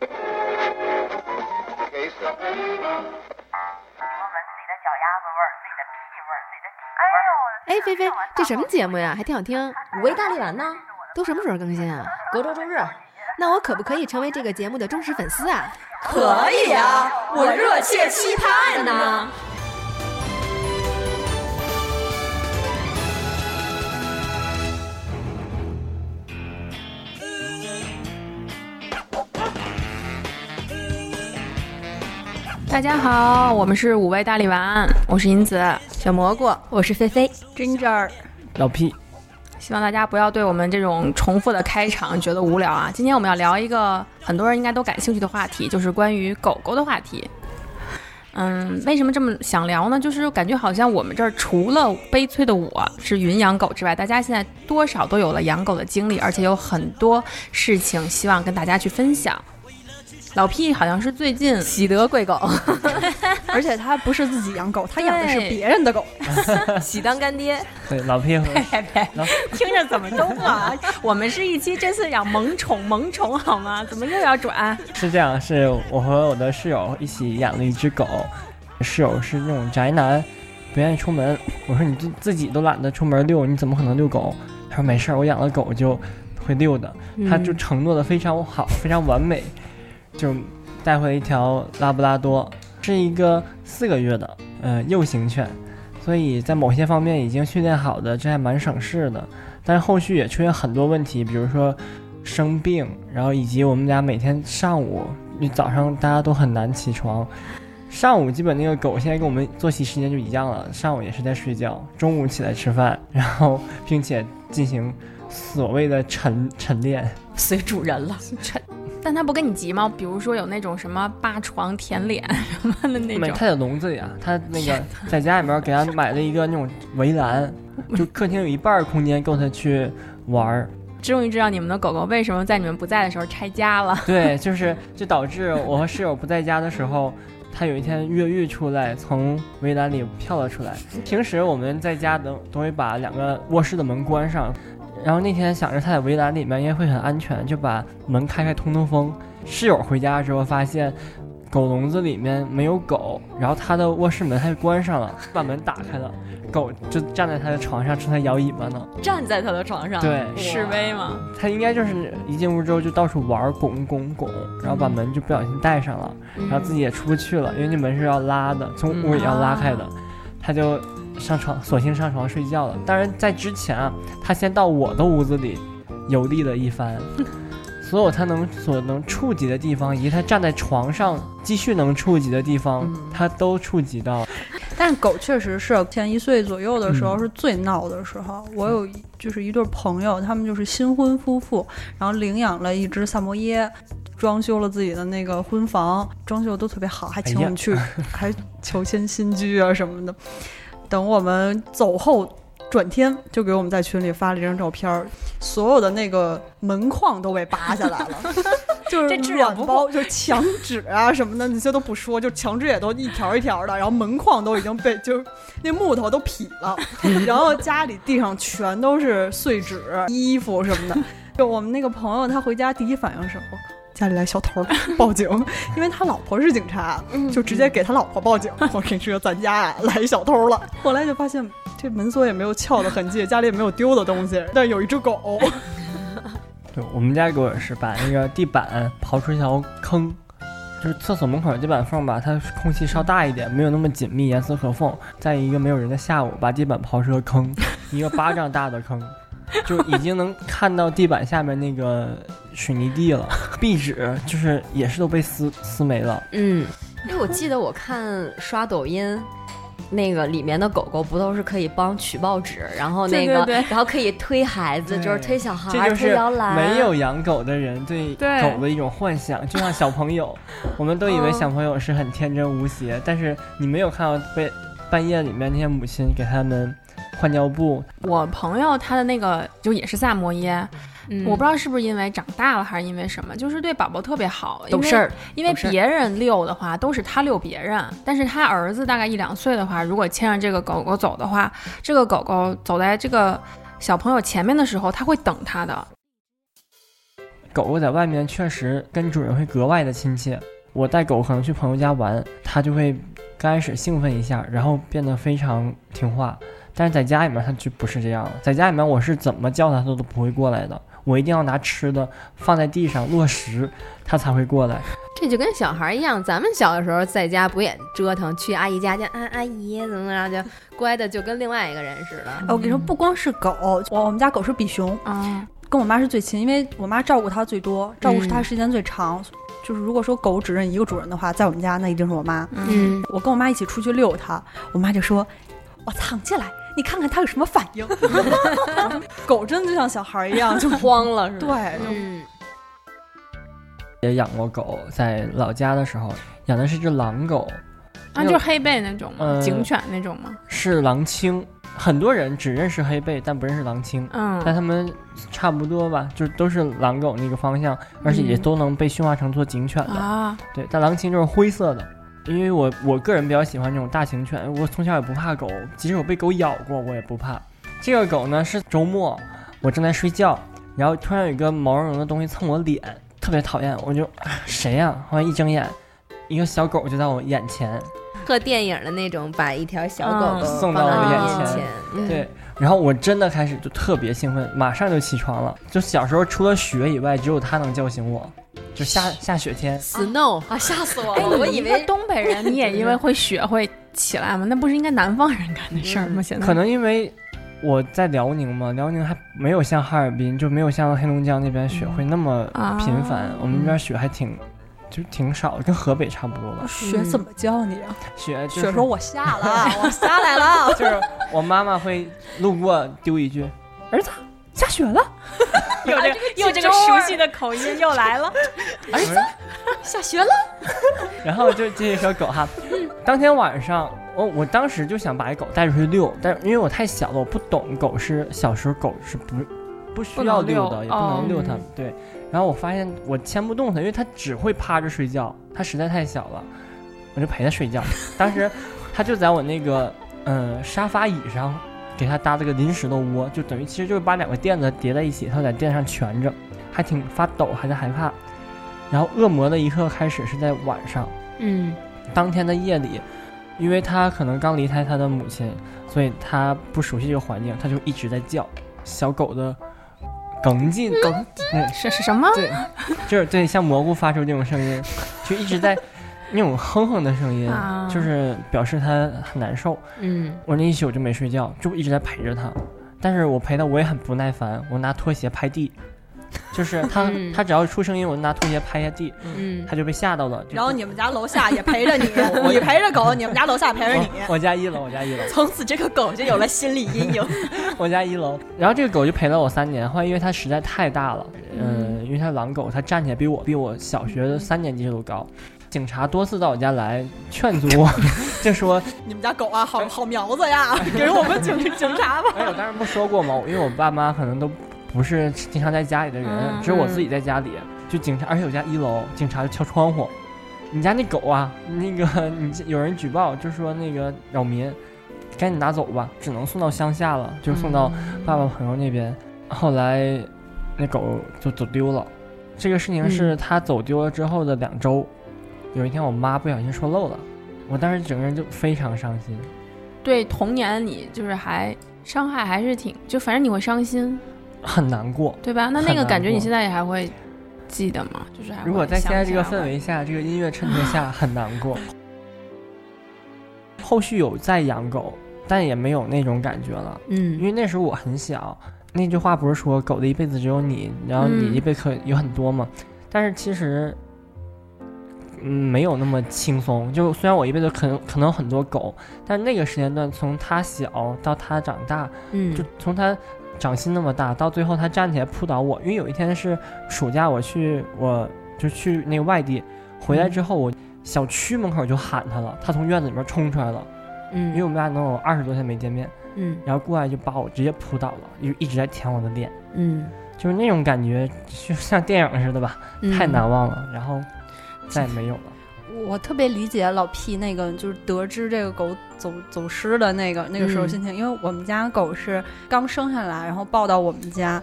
给死！我闻自己的脚丫子味儿，自己的屁味儿，自己的体味儿。哎呦！哎，菲菲，这什么节目呀？还挺好听。五味大力丸呢？都什么时候更新啊？隔周周日。那我可不可以成为这个节目的忠实粉丝啊？可以啊，我热切期盼呢。大家好，我们是五味大力丸，我是银子，小蘑菇，我是菲菲 ，Ginger， 老 P。希望大家不要对我们这种重复的开场觉得无聊啊！今天我们要聊一个很多人应该都感兴趣的话题，就是关于狗狗的话题。为什么这么想聊呢？就是感觉好像我们这儿除了悲催的我是云养狗之外，大家现在多少都有了养狗的经历，而且有很多事情希望跟大家去分享。老 P 好像是最近喜得贵狗而且他不是自己养狗，他养的是别人的狗喜当干爹。对，老 P 和听着怎么都啊我们是一期这次养萌宠好吗？怎么又要转？是这样，是我和我的室友一起养了一只狗，室友是那种宅男，不愿意出门。我说你自己都懒得出门遛，你怎么可能遛狗？他说没事，我养了狗就会遛的。他就承诺的非常好，非常完美，就带回一条拉布拉多，是一个4个月的幼型犬，所以在某些方面已经训练好的，这还蛮省事的。但是后续也出现很多问题，比如说生病，然后以及我们俩每天上午，早上大家都很难起床，上午基本那个狗现在跟我们作息时间就一样了，上午也是在睡觉，中午起来吃饭，然后并且进行所谓的晨练，随主人了晨。但他不跟你急吗？比如说有那种什么扒床舔脸什么的那种。没，他在笼子里啊，他那个在家里面给他买了一个那种围栏，就客厅有一半空间够他去玩。终于知道你们的狗狗为什么在你们不在的时候拆家了。对，就导致我和室友不在家的时候，他有一天越狱出来，从围栏里跳了出来。平时我们在家都会把2个卧室的门关上。然后那天想着他在围栏里面应该会很安全，就把门开通风。室友回家之后发现狗笼子里面没有狗，然后他的卧室门还关上了，把门打开了，狗就站在他的床上正在摇尾巴呢。站在他的床上？对，示威嘛。他应该就是一进屋之后就到处玩，拱，然后把门就不小心带上了，然后自己也出不去了，因为那门是要拉的，从屋也要拉开的，他就索性上床睡觉了。当然在之前啊，他先到我的屋子里游历了一番所有他所能触及的地方，以及他站在床上继续能触及的地方，他都触及到。但狗确实是前1岁左右的时候是最闹的时候。我有就是一对朋友，他们就是新婚夫妇，然后领养了一只萨摩耶，装修了自己的那个婚房，装修都特别好，还请我们去、还求签新居啊什么的。等我们走后转天就给我们在群里发了一张照片，所有的那个门框都被拔下来了就是软包，就墙纸啊什么的那些都不说，就墙纸也都一条一条的，然后门框都已经被就是那木头都劈了然后家里地上全都是碎纸衣服什么的。就我们那个朋友他回家第一反应是家里来小偷报警因为他老婆是警察，就直接给他老婆报警我跟你说咱家啊来小偷了。后来就发现这门锁也没有撬的痕迹，家里也没有丢的东西，但有一只狗对，我们家狗也是把那个地板刨出一条坑，就是厕所门口的地板缝吧，它空气稍大一点，没有那么紧密，严丝合缝，在一个没有人的下午把地板刨出个坑一个巴掌大的坑就已经能看到地板下面那个水泥地了，壁纸就是也是都被撕没了。因为我记得我看刷抖音，那个里面的狗狗不都是可以帮取报纸，然后那个对，然后可以推孩子，就是推小孩，这就是没有养狗的人对狗的一种幻想。就像小朋友我们都以为小朋友是很天真无邪，但是你没有看到被半夜里面那些母亲给他们换尿布。我朋友他的那个就也是萨摩耶，我不知道是不是因为长大了还是因为什么，就是对宝宝特别好，懂事儿。因为别人遛的话都是他遛别人，但是他儿子大概1-2岁的话，如果牵着这个狗狗走的话，这个狗狗走在这个小朋友前面的时候，他会等他的。狗在外面确实跟主人会格外的亲切。我带狗可能去朋友家玩，它就会刚开始兴奋一下，然后变得非常听话。但是在家里面它就不是这样了，在家里面我是怎么叫它它都不会过来的，我一定要拿吃的放在地上落实它才会过来。这就跟小孩一样，咱们小的时候在家不也折腾，去阿姨家就阿姨怎么样，就乖的就跟另外一个人似的。我跟你说，不光是狗，我们家狗是比熊啊，跟我妈是最亲，因为我妈照顾它最多，照顾它时间最长。就是如果说狗只认一个主人的话，在我们家那一定是我妈。我跟我妈一起出去遛它，我妈就说：“我藏起来。”你看看他有什么反应。狗真就像小孩一样就慌了，是吧？对，也养过狗，在老家的时候养的是只狼狗啊，就是黑背那种吗？警犬那种吗？是狼青，很多人只认识黑背但不认识狼青，但他们差不多吧，就都是狼狗那个方向，而且也都能被驯化成做警犬的啊。对，但狼青就是灰色的。因为我个人比较喜欢这种大型犬，我从小也不怕狗，即使我被狗咬过我也不怕。这个狗呢是周末我正在睡觉，然后突然有一个毛茸茸的东西蹭我脸，特别讨厌，我就谁呀？后来一睁眼，一个小狗就在我眼前，和电影的那种把一条小狗送到我眼前、对，然后我真的开始就特别兴奋，马上就起床了。就小时候除了雪以外只有它能叫醒我，就下雪天 snow 啊，吓死我了！我以为东北人你也因为会雪会起来吗？那不是应该南方人干的事儿吗？现在可能因为我在辽宁嘛，辽宁还没有像哈尔滨，就没有像黑龙江那边雪会那么频繁，我们这边雪还挺少，跟河北差不多吧。雪怎么叫你啊？雪说我下了，我下来了。就是我妈妈会路过丢一句：“儿子，下雪了。”有这个熟悉的口音又来了，儿子下雪了。然后就这条狗哈，当天晚上我当时就想把狗带出去遛，但因为我太小了，我不懂狗是小时候狗是不需要遛的，也不能遛它。对，然后我发现我牵不动它，因为它只会趴着睡觉，它实在太小了，我就陪它睡觉。当时它就在我那个沙发椅上。给他搭了个临时的窝，就等于其实就是把两个垫子叠在一起，他在垫上蜷着，还挺发抖，还在害怕。然后恶魔的一刻开始是在晚上，当天的夜里，因为他可能刚离开他的母亲，所以他不熟悉这个环境，他就一直在叫。小狗的梗劲是什么？对，就是对，像蘑菇发出这种声音，就一直在。那种哼哼的声音，就是表示他很难受。我那一宿就没睡觉，就一直在陪着他。但是我陪他，我也很不耐烦，我拿拖鞋拍地，就是他只要出声音，我拿拖鞋拍下地，他就被吓到了。然后你们家楼下也陪着你，你陪着狗，你们家楼下陪着你。我家一楼。从此这个狗就有了心理阴影。我家一楼，然后这个狗就陪了我3年。后来因为它实在太大了，因为它狼狗，它站起来比我小学3年级都高。警察多次到我家来劝阻我，就说你们家狗啊，好苗子呀，给我们警察吧。哎，我当时不说过嘛，因为我爸妈可能都不是经常在家里的人，只有我自己在家里。就警察，而且我家1楼，警察就敲窗户，你家那狗啊，那个你有人举报，就说那个扰民，赶紧拿走吧，只能送到乡下了，就送到爸爸朋友那边。后来那狗就走丢了，这个事情是他走丢了之后的2周。有一天我妈不小心说漏了，我当时整个人就非常伤心。对，童年你就是还伤害还是挺，就反正你会伤心，很难过，对吧？那个感觉你现在也还会记得吗？就是还如果在现在这个氛围下，这个音乐衬托下，很难过。后续有再养狗，但也没有那种感觉了。因为那时候我很小，那句话不是说狗的一辈子只有你，然后你一辈子有很多吗？但是其实。没有那么轻松，就虽然我一辈子可能很多狗，但那个时间段从他小到他长大，就从他掌心那么大到最后他站起来扑倒我。因为有一天是暑假，我就去那个外地，回来之后我小区门口就喊他了，他从院子里面冲出来了，因为我们俩能有20多天没见面，然后过来就把我直接扑倒了，就一直在舔我的脸，就是那种感觉就像电影似的吧，太难忘了，然后再也没有了。我特别理解老 P 那个，就是得知这个狗走失的那个时候心情，因为我们家狗是刚生下来，然后抱到我们家，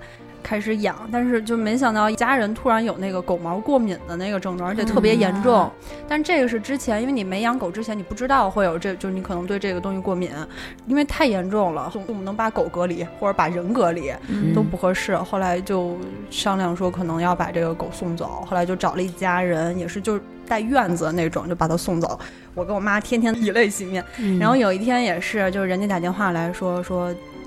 开始养，但是就没想到家人突然有那个狗毛过敏的那个症状，而且特别严重、但这个是之前因为你没养狗之前你不知道会有这，就是你可能对这个东西过敏，因为太严重了，我们能把狗隔离或者把人隔离、都不合适，后来就商量说可能要把这个狗送走，后来就找了一家人，也是就是带院子那种，就把它送走。我跟我妈天天以泪洗面、然后有一天也是，就是人家打电话来说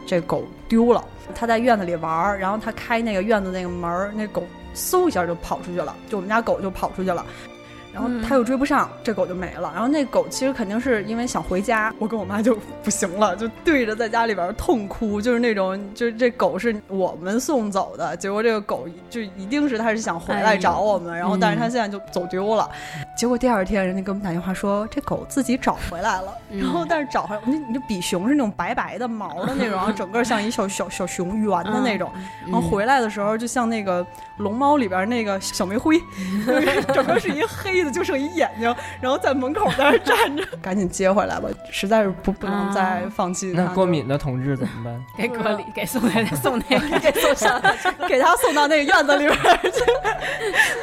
这狗丢了，他在院子里玩，然后他开那个院子那个门，那狗嗖一下就跑出去了，就我们家狗就跑出去了，然后他又追不上，这狗就没了。然后那狗其实肯定是因为想回家，我跟我妈就不行了，就对着在家里边痛哭，就是那种，就是这狗是我们送走的，结果这个狗就一定是它是想回来找我们，然后但是它现在就走丢了。结果第二天人家给我们打电话说这狗自己找回来了，然后但是找回来，你就比熊是那种白白的毛的那种，然后整个像一小熊圆的那种，然后回来的时候就像那个龙猫里边那个小煤灰，整个是一黑。就剩一眼睛，然后在门口在那站着，赶紧接回来吧，实在是不能再放弃。那过敏的同志怎么办？给隔离，给送来，送那个，给送上，给他送到那个院子里边去。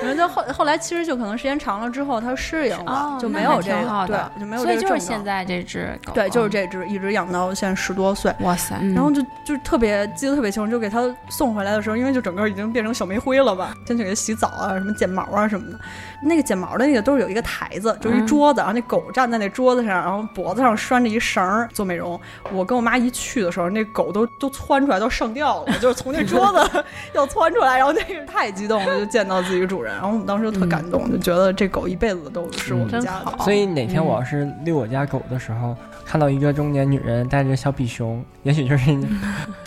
你们就后来其实就可能时间长了之后，他适应了，就没有这个，对，就没有这个症状。所以就是现在这只狗，对，就是这只，一直养到现在10多岁。哇塞！然后就特别记得特别清楚，就给他送回来的时候，因为就整个已经变成小煤灰了吧，先去给他洗澡啊，什么剪毛啊什么的，那个剪毛的。那个都是有一个台子，就是一桌子，然后那狗站在那桌子上，然后脖子上拴着一绳做美容。我跟我妈一去的时候，那狗都窜出来，都上吊了，就是从那桌子要窜出来。然后那个太激动了，就见到自己主人，然后我们当时就特感动，就觉得这狗一辈子都是我们家的。所以哪天我要是遛我家狗的时候，看到一个中年女人带着小比熊，也许就是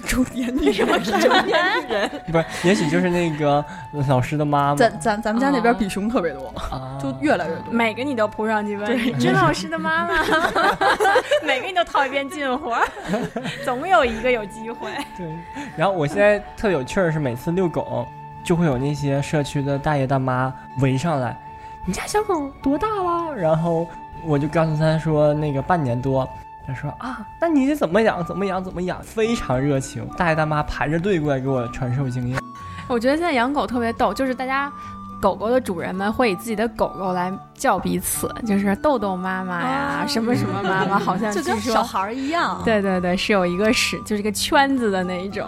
中年女人，中年女人不是，也许就是那个老师的妈妈。咱们家那边比熊特别多，就越来越多，每个你都扑上去问，知道是的妈妈，每个你都套一遍近乎，总有一个有机会。对，然后我现在特有趣儿是，每次遛狗就会有那些社区的大爷大妈围上来，你家小狗多大了？然后我就告诉他说那个半年多。他说啊，那你怎么养，非常热情，大爷大妈排着队过来给我传授经验。我觉得现在养狗特别逗，就是大家。狗狗的主人们会以自己的狗狗来叫彼此，就是豆豆妈妈呀，什么什么妈妈，好像就跟小孩一样。对对对，是有一个就是一个圈子的那一种。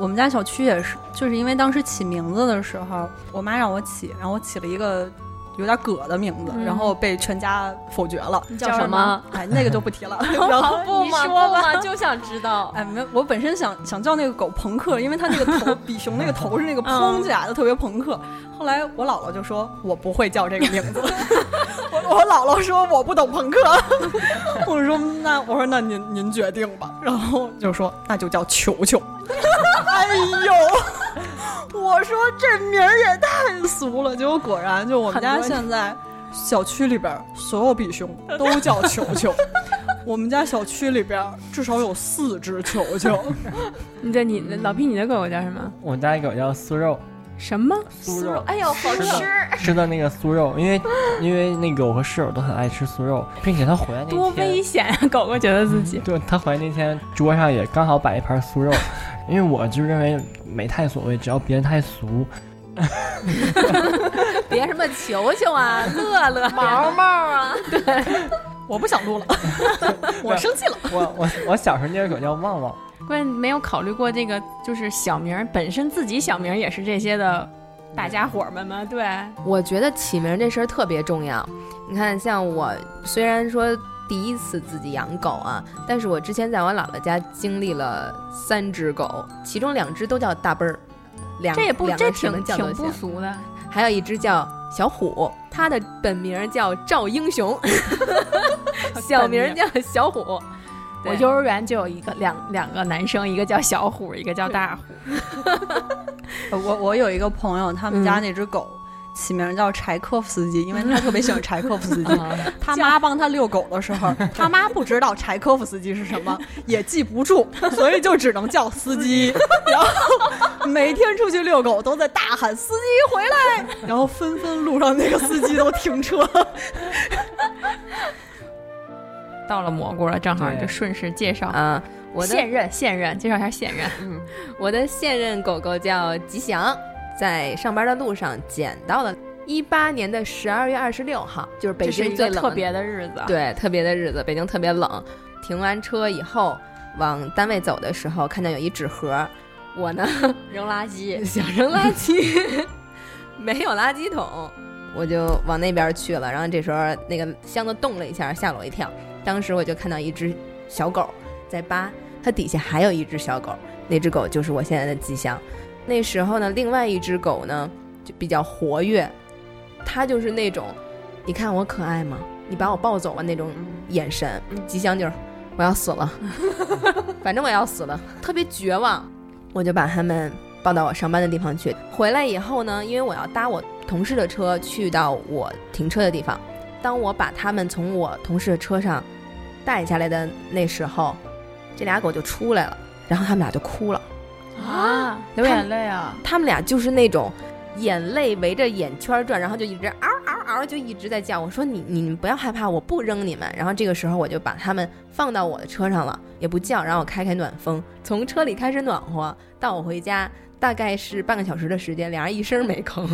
我们家小区也是，就是因为当时起名字的时候，我妈让我起，然后我起了一个有点葛的名字，然后被全家否决了。叫什么？哎，那个就不提了。然后你说吧，就想知道。哎，没，我本身想叫那个狗朋克，因为它那个头比熊那个头是那个蓬起来的，特别朋克。后来我姥姥就说我不会叫这个名字，我姥姥说我不懂朋克，我说那您决定吧，然后就说那就叫球球。哎呦，我说这名儿也太俗了，结果果然就我们家现在小区里边所有比熊都叫球球。我们家小区里边至少有4只球球。你老P，你的狗叫什么？我家狗叫酥肉。什么酥肉？哎呦，好吃的那个酥肉，因为那个我和室友都很爱吃酥肉，并且他回来那天多危险啊！狗狗觉得自己对他回来那天桌上也刚好摆一盘酥肉，因为我就认为没太所谓，只要别人太俗，别什么球球啊、乐乐、毛毛啊，对，我不想录了，我生气了。我小时候那个狗叫旺旺。关键没有考虑过这个，就是小名本身自己小名也是这些的大家伙们吗？对，我觉得起名这事儿特别重要。你看，像我虽然说第一次自己养狗啊，但是我之前在我姥姥家经历了3只狗，其中2只都叫大奔儿，这也不这挺不俗的，还有一只叫小虎，他的本名叫赵英雄，小名叫小虎。我幼儿园就有两个男生，一个叫小虎，一个叫大虎。我有一个朋友，他们家那只狗起名叫柴科夫斯基，因为他特别喜欢柴科夫斯基。他妈帮他遛狗的时候，他妈不知道柴科夫斯基是什么，也记不住，所以就只能叫司机。然后每天出去遛狗都在大喊司机回来，然后纷纷路上那个司机都停车。到了蘑菇了，正好就顺势介绍。我的现任介绍一下现任。嗯，我的现任狗狗叫吉祥，在上班的路上捡到了。2018年的12月26号，就是北京最冷，这是一个特别的日子。对，特别的日子，北京特别冷。停完车以后，往单位走的时候，看见有一纸盒，我呢扔垃圾，想扔垃圾，没有垃圾桶，我就往那边去了。然后这时候那个箱子动了一下，吓了我一跳。当时我就看到一只小狗在扒，它底下还有一只小狗，那只狗就是我现在的吉祥。那时候呢，另外一只狗呢就比较活跃。他就是那种你看我可爱吗，你把我抱走吧那种眼神。吉祥就是我要死了反正我要死了，特别绝望。我就把他们抱到我上班的地方去。回来以后呢，因为我要搭我同事的车去到我停车的地方，当我把他们从我同事的车上带下来的那时候，这俩狗就出来了，然后他们俩就哭了啊，流眼泪啊。他们俩就是那种眼泪围着眼圈转，然后就一直嗷嗷嗷就一直在叫。我说你不要害怕，我不扔你们。然后这个时候我就把他们放到我的车上了，也不叫，然后我开暖风，从车里开始暖和到我回家大概是半个小时的时间，俩人一声没吭。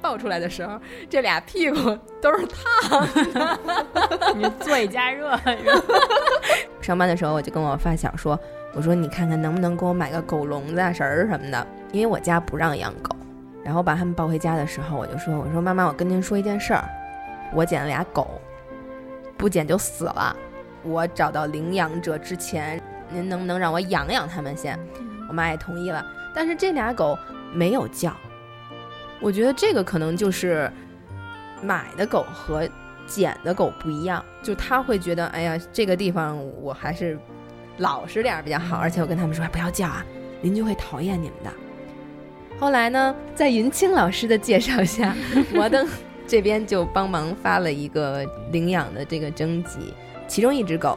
抱出来的时候这俩屁股都是烫的你座椅加热上班的时候我就跟我发小说，我说你看看能不能给我买个狗笼子啊绳儿什么的，因为我家不让养狗。然后把他们抱回家的时候，我就说，我说妈妈，我跟您说一件事儿，我捡了俩狗，不捡就死了，我找到领养者之前您能不能让我养养他们先。我妈也同意了，但是这俩狗没有叫。我觉得这个可能就是买的狗和捡的狗不一样，就他会觉得哎呀这个地方我还是老实点比较好，而且我跟他们说不要叫啊，邻居会讨厌你们的。后来呢，在云清老师的介绍下，摩登这边就帮忙发了一个领养的这个征集，其中一只狗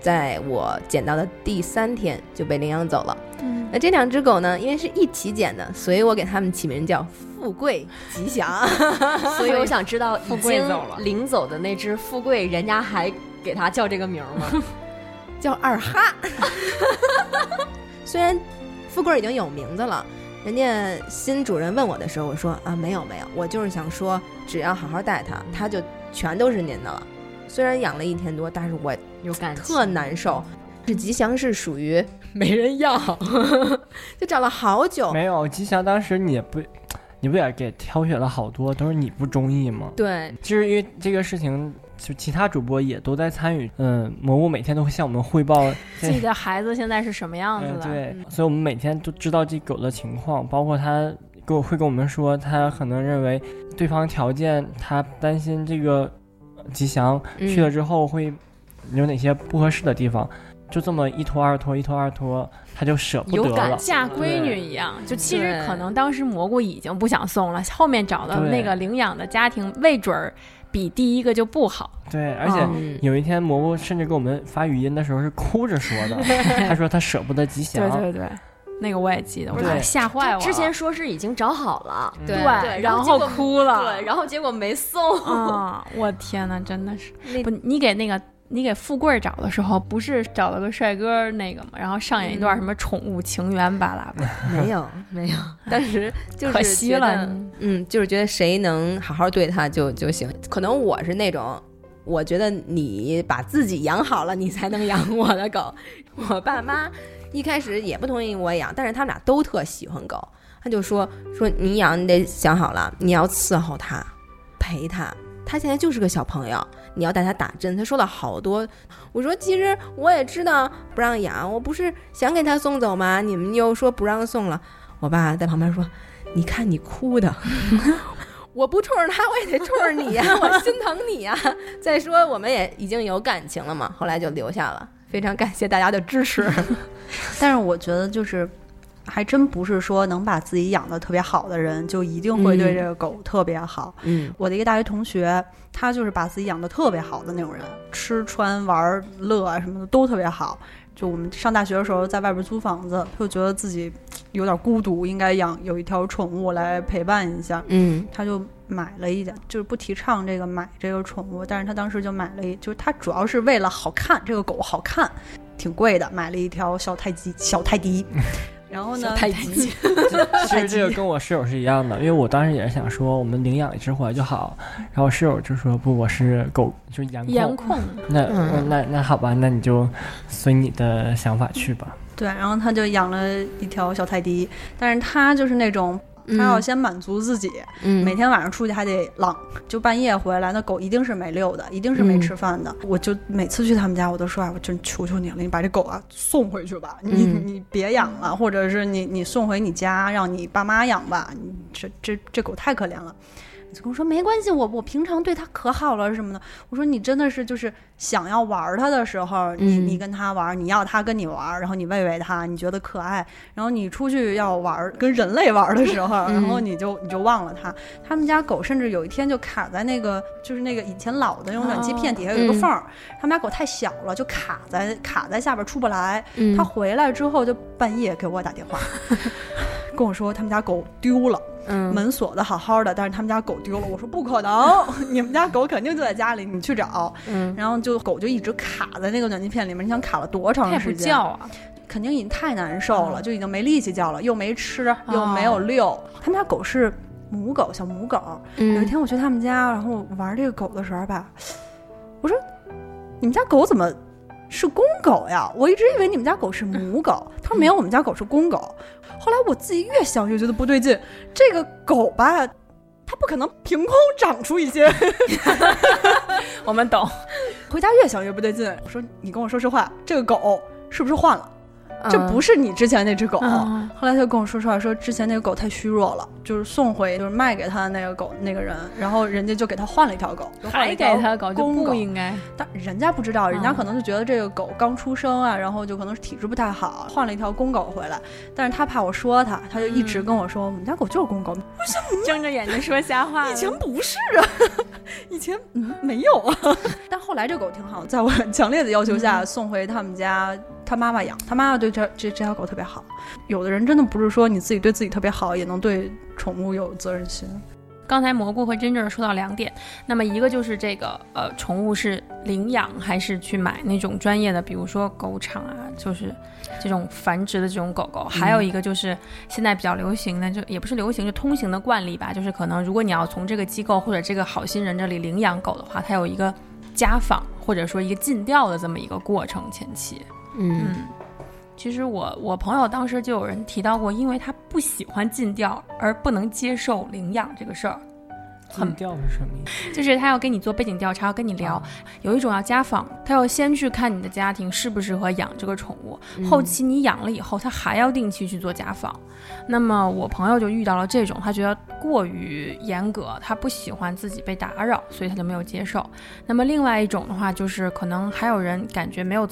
在我捡到的第3天就被领养走了。那这两只狗呢，因为是一起捡的，所以我给他们起名叫富贵吉祥所以我想知道已经领走的那只富贵，人家还给他叫这个名吗叫二哈虽然富贵已经有名字了，人家新主人问我的时候，我说啊没有，我就是想说只要好好带它，它就全都是您的了。虽然养了1天多，但是我有感觉特难受。这吉祥是属于没人要就找了好久。没有吉祥当时你不也给挑选了好多都是你不中意吗？对，就是因为这个事情就其他主播也都在参与。蘑菇每天都会向我们汇报自己的孩子现在是什么样子的。对，所以我们每天都知道这狗的情况，包括他会跟我们说他可能认为对方条件，他担心这个吉祥去了之后会有哪些不合适的地方，就这么一拖二拖他就舍不得了，有感嫁闺女一样。就其实可能当时蘑菇已经不想送了，后面找到那个领养的家庭未准儿比第一个就不好。对，而且有一天蘑菇甚至给我们发语音的时候是哭着说的他说他舍不得吉祥对，那个我也记得，我吓坏我。之前说是已经找好了，对，然后哭了，对，然后结果没送啊！我天哪，真的是不，你给富贵找的时候，不是找了个帅哥那个嘛，然后上演一段什么宠物情缘巴拉巴拉没有，但是就是可惜了。就是觉得谁能好好对他就行。可能我是那种，我觉得你把自己养好了，你才能养我的狗。我爸妈一开始也不同意我养，但是他们俩都特喜欢狗，他就说你养你得想好了，你要伺候他，陪他。他现在就是个小朋友，你要带他打针。他说了好多，我说其实我也知道不让养，我不是想给他送走吗？你们又说不让送了。我爸在旁边说：“你看你哭的，我不冲着他，我也得冲着你呀、啊，我心疼你呀、啊。”再说我们也已经有感情了嘛，后来就留下了。非常感谢大家的支持。但是我觉得就是。还真不是说能把自己养得特别好的人就一定会对这个狗特别好。我的一个大学同学，他就是把自己养得特别好的那种人，吃穿玩乐什么的都特别好。就我们上大学的时候在外边租房子，他就觉得自己有点孤独，应该有一条宠物来陪伴一下。他就买了一点，就是不提倡这个买这个宠物，但是他当时就买了一，就是他主要是为了好看，这个狗好看。挺贵的，买了一条小泰迪。然后呢，太极其实这个跟我室友是一样的，因为我当时也是想说我们领养一只回来就好，然后室友就说不，我是狗，就是羊控，那好吧，那你就随你的想法去吧。对，然后他就养了一条小泰迪，但是他就是那种他要先满足自己，每天晚上出去还得浪，就半夜回来，那狗一定是没遛的，一定是没吃饭的。我就每次去他们家，我都说啊，我真求求你了，你把这狗啊送回去吧，你别养了，或者是你送回你家，让你爸妈养吧，这狗太可怜了。跟我说没关系，我平常对他可好了什么的。我说你真的是就是想要玩他的时候，你跟他玩，你要他跟你玩，然后你喂喂他，你觉得可爱。然后你出去要玩跟人类玩的时候，然后你就忘了他。他们家狗甚至有一天就卡在那个就是那个以前老的那种暖气片底下有一个缝，他们家狗太小了，就卡在下边出不来。他回来之后就半夜给我打电话，跟我说他们家狗丢了。门锁的好好的，但是他们家狗丢了。我说不可能，你们家狗肯定就在家里，你去找。然后就狗就一直卡在那个暖气片里面，你想卡了多长时间？它也不叫啊，肯定已经太难受了，就已经没力气叫了，又没吃，又没有遛。他们家狗是母狗，小母狗。有一天我去他们家，然后玩这个狗的时候吧，我说你们家狗怎么是公狗呀？我一直以为你们家狗是母狗。他说没有，我们家狗是公狗。后来我自己越想越觉得不对劲，这个狗吧，它不可能凭空长出一些。我们懂。回家越想越不对劲，我说你跟我说实话，这个狗是不是换了？这不是你之前那只狗。后来他跟我说实话，说之前那个狗太虚弱了，就是送回就是卖给他的那个狗那个人，然后人家就给他换了一条狗，还给他狗就不应该。但人家不知道，人家可能就觉得这个狗刚出生啊，然后就可能体质不太好，换了一条公狗回来。但是他怕我说他就一直跟我说我们家狗就是公狗。我想睁着眼睛说瞎话了，以前不是啊，以前没有啊。但后来这狗挺好，在我强烈的要求下送回他们家，他妈妈养，他妈妈对这条狗特别好。有的人真的不是说你自己对自己特别好，也能对宠物有责任心。刚才蘑菇和Ginger说到两点，那么一个就是这个宠物是领养还是去买那种专业的，比如说狗场啊，就是这种繁殖的这种狗狗。还有一个就是现在比较流行的，就也不是流行，就通行的惯例吧，就是可能如果你要从这个机构或者这个好心人这里领养狗的话，它有一个家访或者说一个尽调的这么一个过程前期。其实我朋友当时就有人提到过，因为他不喜欢尽调而不能接受领养这个事儿。尽调是什么意思？就是他要跟你做背景调查，要跟你聊。有一种要家访，他要先去看你的家庭适不适合养这个宠物，后期你养了以后他还要定期去做家访。那么我朋友就遇到了这种，他觉得过于严格，他不喜欢自己被打扰，所以他就没有接受。那么另外一种的话，就是可能还有人感觉没有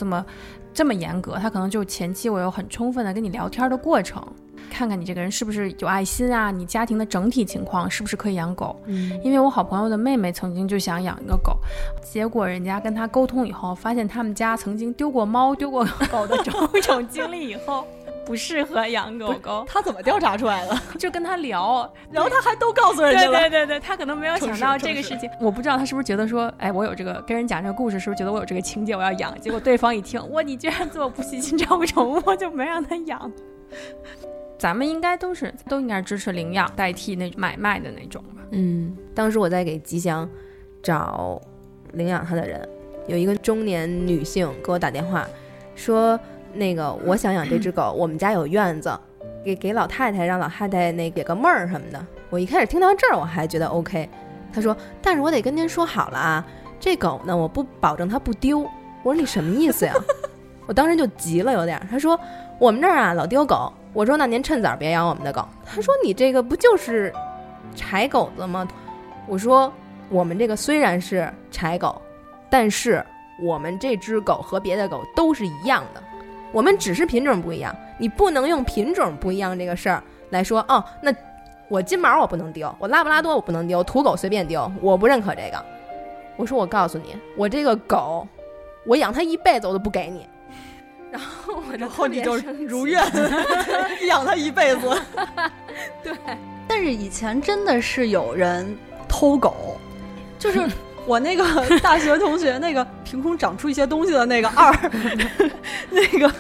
这么严格，他可能就前期我有很充分的跟你聊天的过程，看看你这个人是不是有爱心啊，你家庭的整体情况是不是可以养狗。因为我好朋友的妹妹曾经就想养一个狗，结果人家跟他沟通以后，发现他们家曾经丢过猫丢过狗的种经历以后不适合养狗狗。他怎么调查出来的？就跟他聊，然后他还都告诉人家了。对，他可能没有想到这个事情。我不知道他是不是觉得说，哎，我有这个跟人讲这个故事，是不是觉得我有这个情节我要养？结果对方一听，哇，你居然做不细心照顾宠物，我就没让他养。咱们应该都应该支持领养代替那买卖的那种吧。当时我在给吉祥找领养他的人，有一个中年女性给我打电话说。那个我想养这只狗，我们家有院子，给老太太，让老太太那给个闷儿什么的。我一开始听到这儿我还觉得 OK， 他说但是我得跟您说好了啊，这狗呢我不保证它不丢。我说你什么意思呀？我当时就急了有点。他说我们这儿啊老丢狗。我说那您趁早别养我们的狗。他说你这个不就是柴狗子吗？我说我们这个虽然是柴狗，但是我们这只狗和别的狗都是一样的，我们只是品种不一样，你不能用品种不一样这个事儿来说哦。那我金毛我不能丢，我拉布拉多我不能丢，土狗随便丢，我不认可这个。我说我告诉你，我这个狗，我养它一辈子我都不给你。然后我就特别生气，然后你就如愿养它一辈子。对，但是以前真的是有人偷狗，就是我那个大学同学那个凭空长出一些东西的那个二那个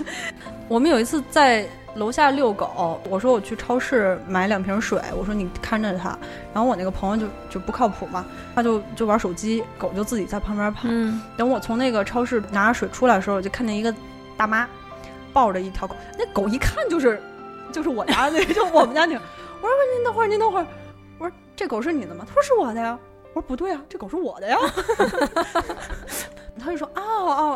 我们有一次在楼下遛狗，我说我去超市买2瓶水，我说你看着它，然后我那个朋友就不靠谱嘛，他就玩手机，狗就自己在旁边跑、等我从那个超市拿水出来的时候，我就看见一个大妈抱着一条狗，那狗一看就是我家那个，就我们家那个。我说您等会儿，我说这狗是你的吗？他说是我的呀。我说不对啊，这狗是我的呀。他就说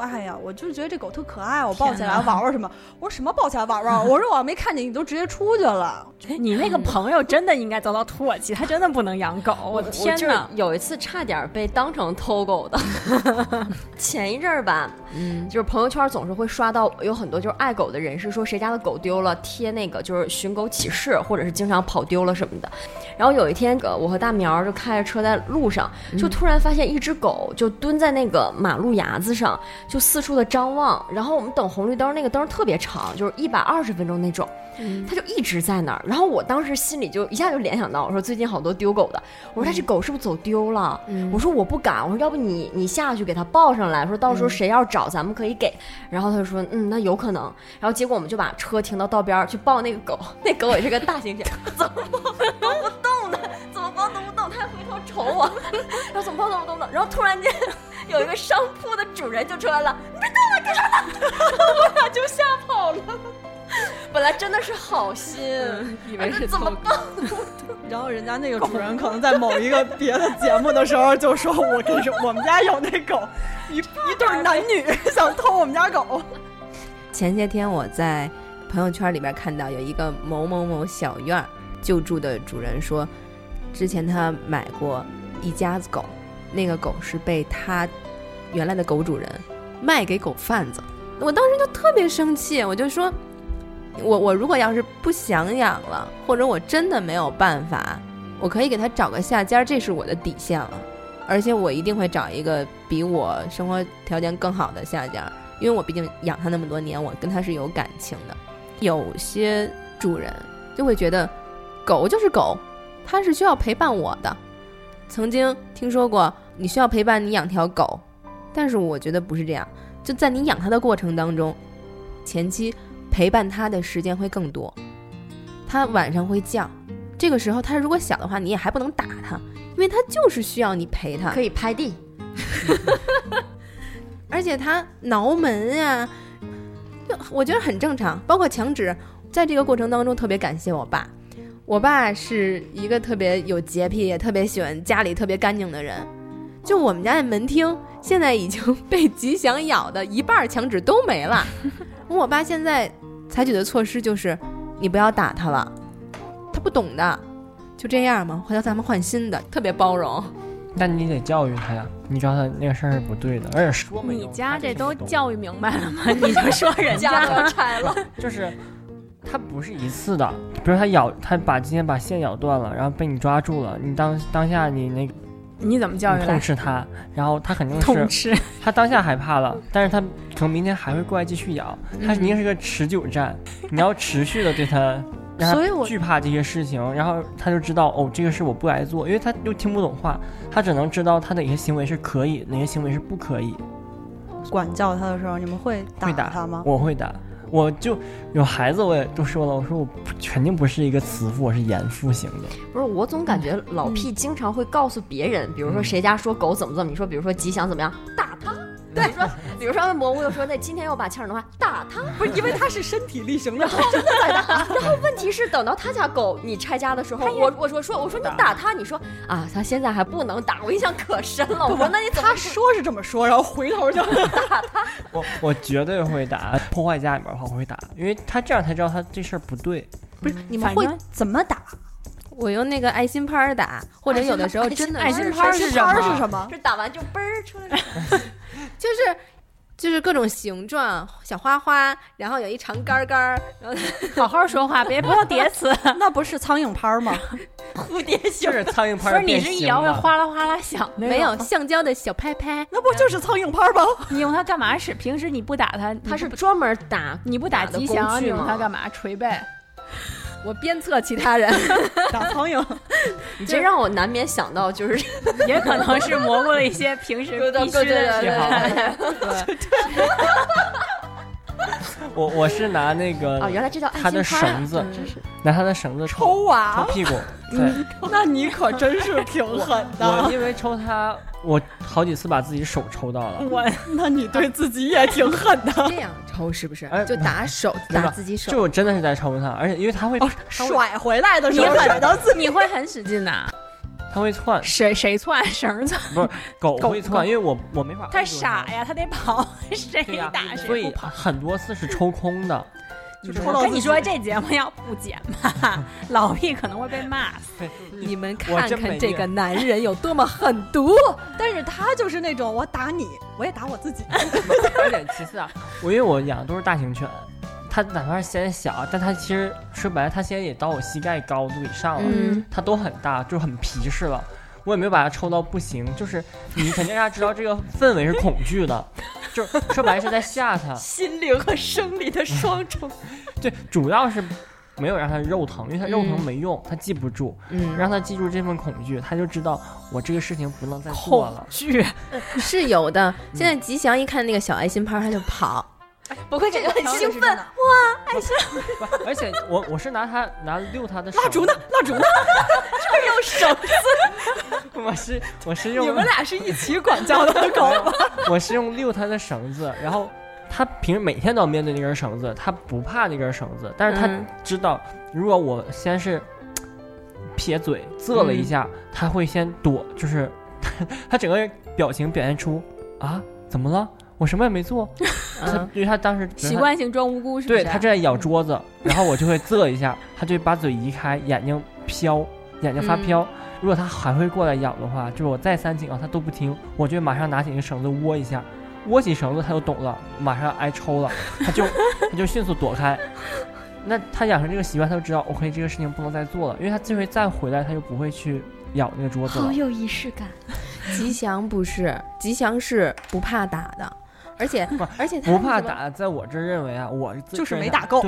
哎呀，我就觉得这狗特可爱，我抱起来玩玩什么。我说什么抱起来玩玩？我说我没看见你都直接出去了。你那个朋友真的应该遭到唾弃，他真的不能养狗。我的天哪！有一次差点被当成偷狗的。前一阵儿吧，就是朋友圈总是会刷到有很多就是爱狗的人士说谁家的狗丢了，贴那个就是寻狗启事，或者是经常跑丢了什么的。然后有一天，我和大苗就开着车在路上，就突然发现一只狗就蹲在那个马路牙子上，就四处的张望。然后我们等红绿灯，那个灯特别长，就是120分钟那种，它就一直在那儿。然后我当时心里就一下就联想到，我说最近好多丢狗的，我说他这狗是不是走丢了？我说我不敢，我说要不你下去给它抱上来，说到时候谁要找咱们可以给。然后他就说那有可能。然后结果我们就把车停到道边去抱那个狗，那狗也是个大型犬，怎么抱都不动的，怎么抱都不动，他还回头瞅我，然后怎么抱都不动的。然后突然间有一个商铺的主人就出来了，你别动了，别动了，我俩就吓跑了。本来真的是好心，以为是怎么办？然后人家那个主人可能在某一个别的节目的时候就说：“我跟你说，我们家有那狗，一对男女想偷我们家狗。”前些天我在朋友圈里边看到有一个某某某小院救助的主人说，之前他买过一家子狗，那个狗是被他原来的狗主人卖给狗贩子。我当时就特别生气，我就说。我如果要是不想养了，或者我真的没有办法，我可以给他找个下家，这是我的底线了。而且我一定会找一个比我生活条件更好的下家，因为我毕竟养他那么多年，我跟他是有感情的。有些主人就会觉得狗就是狗，它是需要陪伴我的。曾经听说过你需要陪伴你养条狗，但是我觉得不是这样，就在你养它的过程当中，前期陪伴他的时间会更多，他晚上会叫，这个时候他如果小的话，你也还不能打他，因为他就是需要你陪他，可以拍地。而且他挠门啊，我觉得很正常，包括墙纸。在这个过程当中特别感谢我爸，我爸是一个特别有洁癖，也特别喜欢家里特别干净的人，就我们家的门厅现在已经被吉祥咬的一半墙纸都没了。我爸现在采取的措施就是你不要打他了，他不懂的，就这样嘛，回头咱们换新的，特别包容。但你得教育他呀，你知道他那个事儿是不对的，而且说没有。你家这都教育明白了吗？你就说人家都拆了。就是他不是一次的，比如他今天把线咬断了，然后被你抓住了，你当下你那个。你怎么教育他？痛斥他，然后他肯定是痛斥。他当下害怕了，但是他可能明天还会过来继续咬。他肯定是个持久战，你要持续的对他，让他惧怕这些事情，然后他就知道哦，这个事我不来做，因为他又听不懂话，他只能知道他哪些行为是可以，哪些行为是不可以。管教他的时候，你们会打他吗？我会打，我就有孩子，我也都说了，我说我肯定不是一个慈父，我是严父型的。不是，我总感觉老 P 经常会告诉别人，比如说谁家说狗怎么，你说比如说吉祥怎么样，打他。对，说比如说蘑菇又说那今天要把气儿的话，打他。不是因为他是身体力行的，真的在打。然后问题是等到他家狗你拆家的时候，我说你打他，你说啊他现在还不能打，我印象可深了。我说那你怎么他说是这么说，然后回头就打他。我绝对会打，破坏家里面的话我会打，因为他这样才知道他这事儿不对。不是你们会怎么打？我用那个爱心拍打，或者有的时候真的爱心拍是什么？是打完就嘣儿出来。就是各种形状小花花，然后有一长杆杆，然后好好说话，别不要叠词。那不是苍蝇拍吗？蝴蝶形就是苍蝇拍。不是你是一摇会哗啦哗啦响，没有橡胶的小拍拍，那不就是苍蝇拍吗？你用它干嘛使？平时你不打它，它是专门打，你不打吉祥，你用它干嘛？捶背。我鞭策其他人打苍蝇。你这让我难免想到，就是也可能是蘑菇的一些平时必须的嗜好。我是拿那个啊、哦，原来这叫他的绳子，真是拿他的绳子抽啊，抽屁股。对，那你可真是挺狠的。我因为抽他，我好几次把自己手抽到了。那你对自己也挺狠的。这样抽是不是？就打手、打自己手。就我真的是在抽他，而且因为他会、哦、甩回来的时候，你会很使劲的。他会窜，谁窜绳子？不是狗会窜，因为我没法。他傻呀，他得跑，谁打谁不跑。所以很多次是抽空的。就是、我跟你说，这节目要不剪吧，老 P 可能会被骂死。你们看看这个男人有多么狠毒，但是他就是那种我打你，我也打我自己。而且其次啊，因为我养的都是大型犬。他哪怕是先小，但他其实说白了，他现在也到我膝盖高度以上了，他都很大，就是很皮实了。我也没有把他抽到不行，就是你肯定让他知道这个氛围是恐惧的，就是说白了是在吓他，心灵和生理的双重。对，主要是没有让他肉疼，因为他肉疼没用，他记不住。让他记住这份恐惧，他就知道我这个事情不能再做了。恐惧是有的，现在吉祥一看那个小爱心拍，他就跑。不会感觉很兴奋哇！爱心，而且我是拿溜他的手，蜡烛呢，就用手子。我是用你们俩是一起管教的狗吗？我是用溜他的绳子，然后他平时每天都要面对那根绳子，他不怕那根绳子，但是他知道如果我先是撇嘴啧了一下，他会先躲，就是他整个表情表现出啊怎么了？我什么也没做。因为他当时习惯性装无辜是不是？对，他正在咬桌子，然后我就会啧一下，他就把嘴移开，眼睛发飘。如果他还会过来咬的话，就是我再三警告他都不听，我就马上拿起那个绳子窝一下，窝起绳子他就懂了，马上挨抽了，他就迅速躲开。那他养成这个习惯，他就知道 OK 这个事情不能再做了，因为他这回再回来他就不会去咬那个桌子了。好有仪式感。吉祥是不怕打的。而且他不怕打，在我这认为啊，我就是没打够，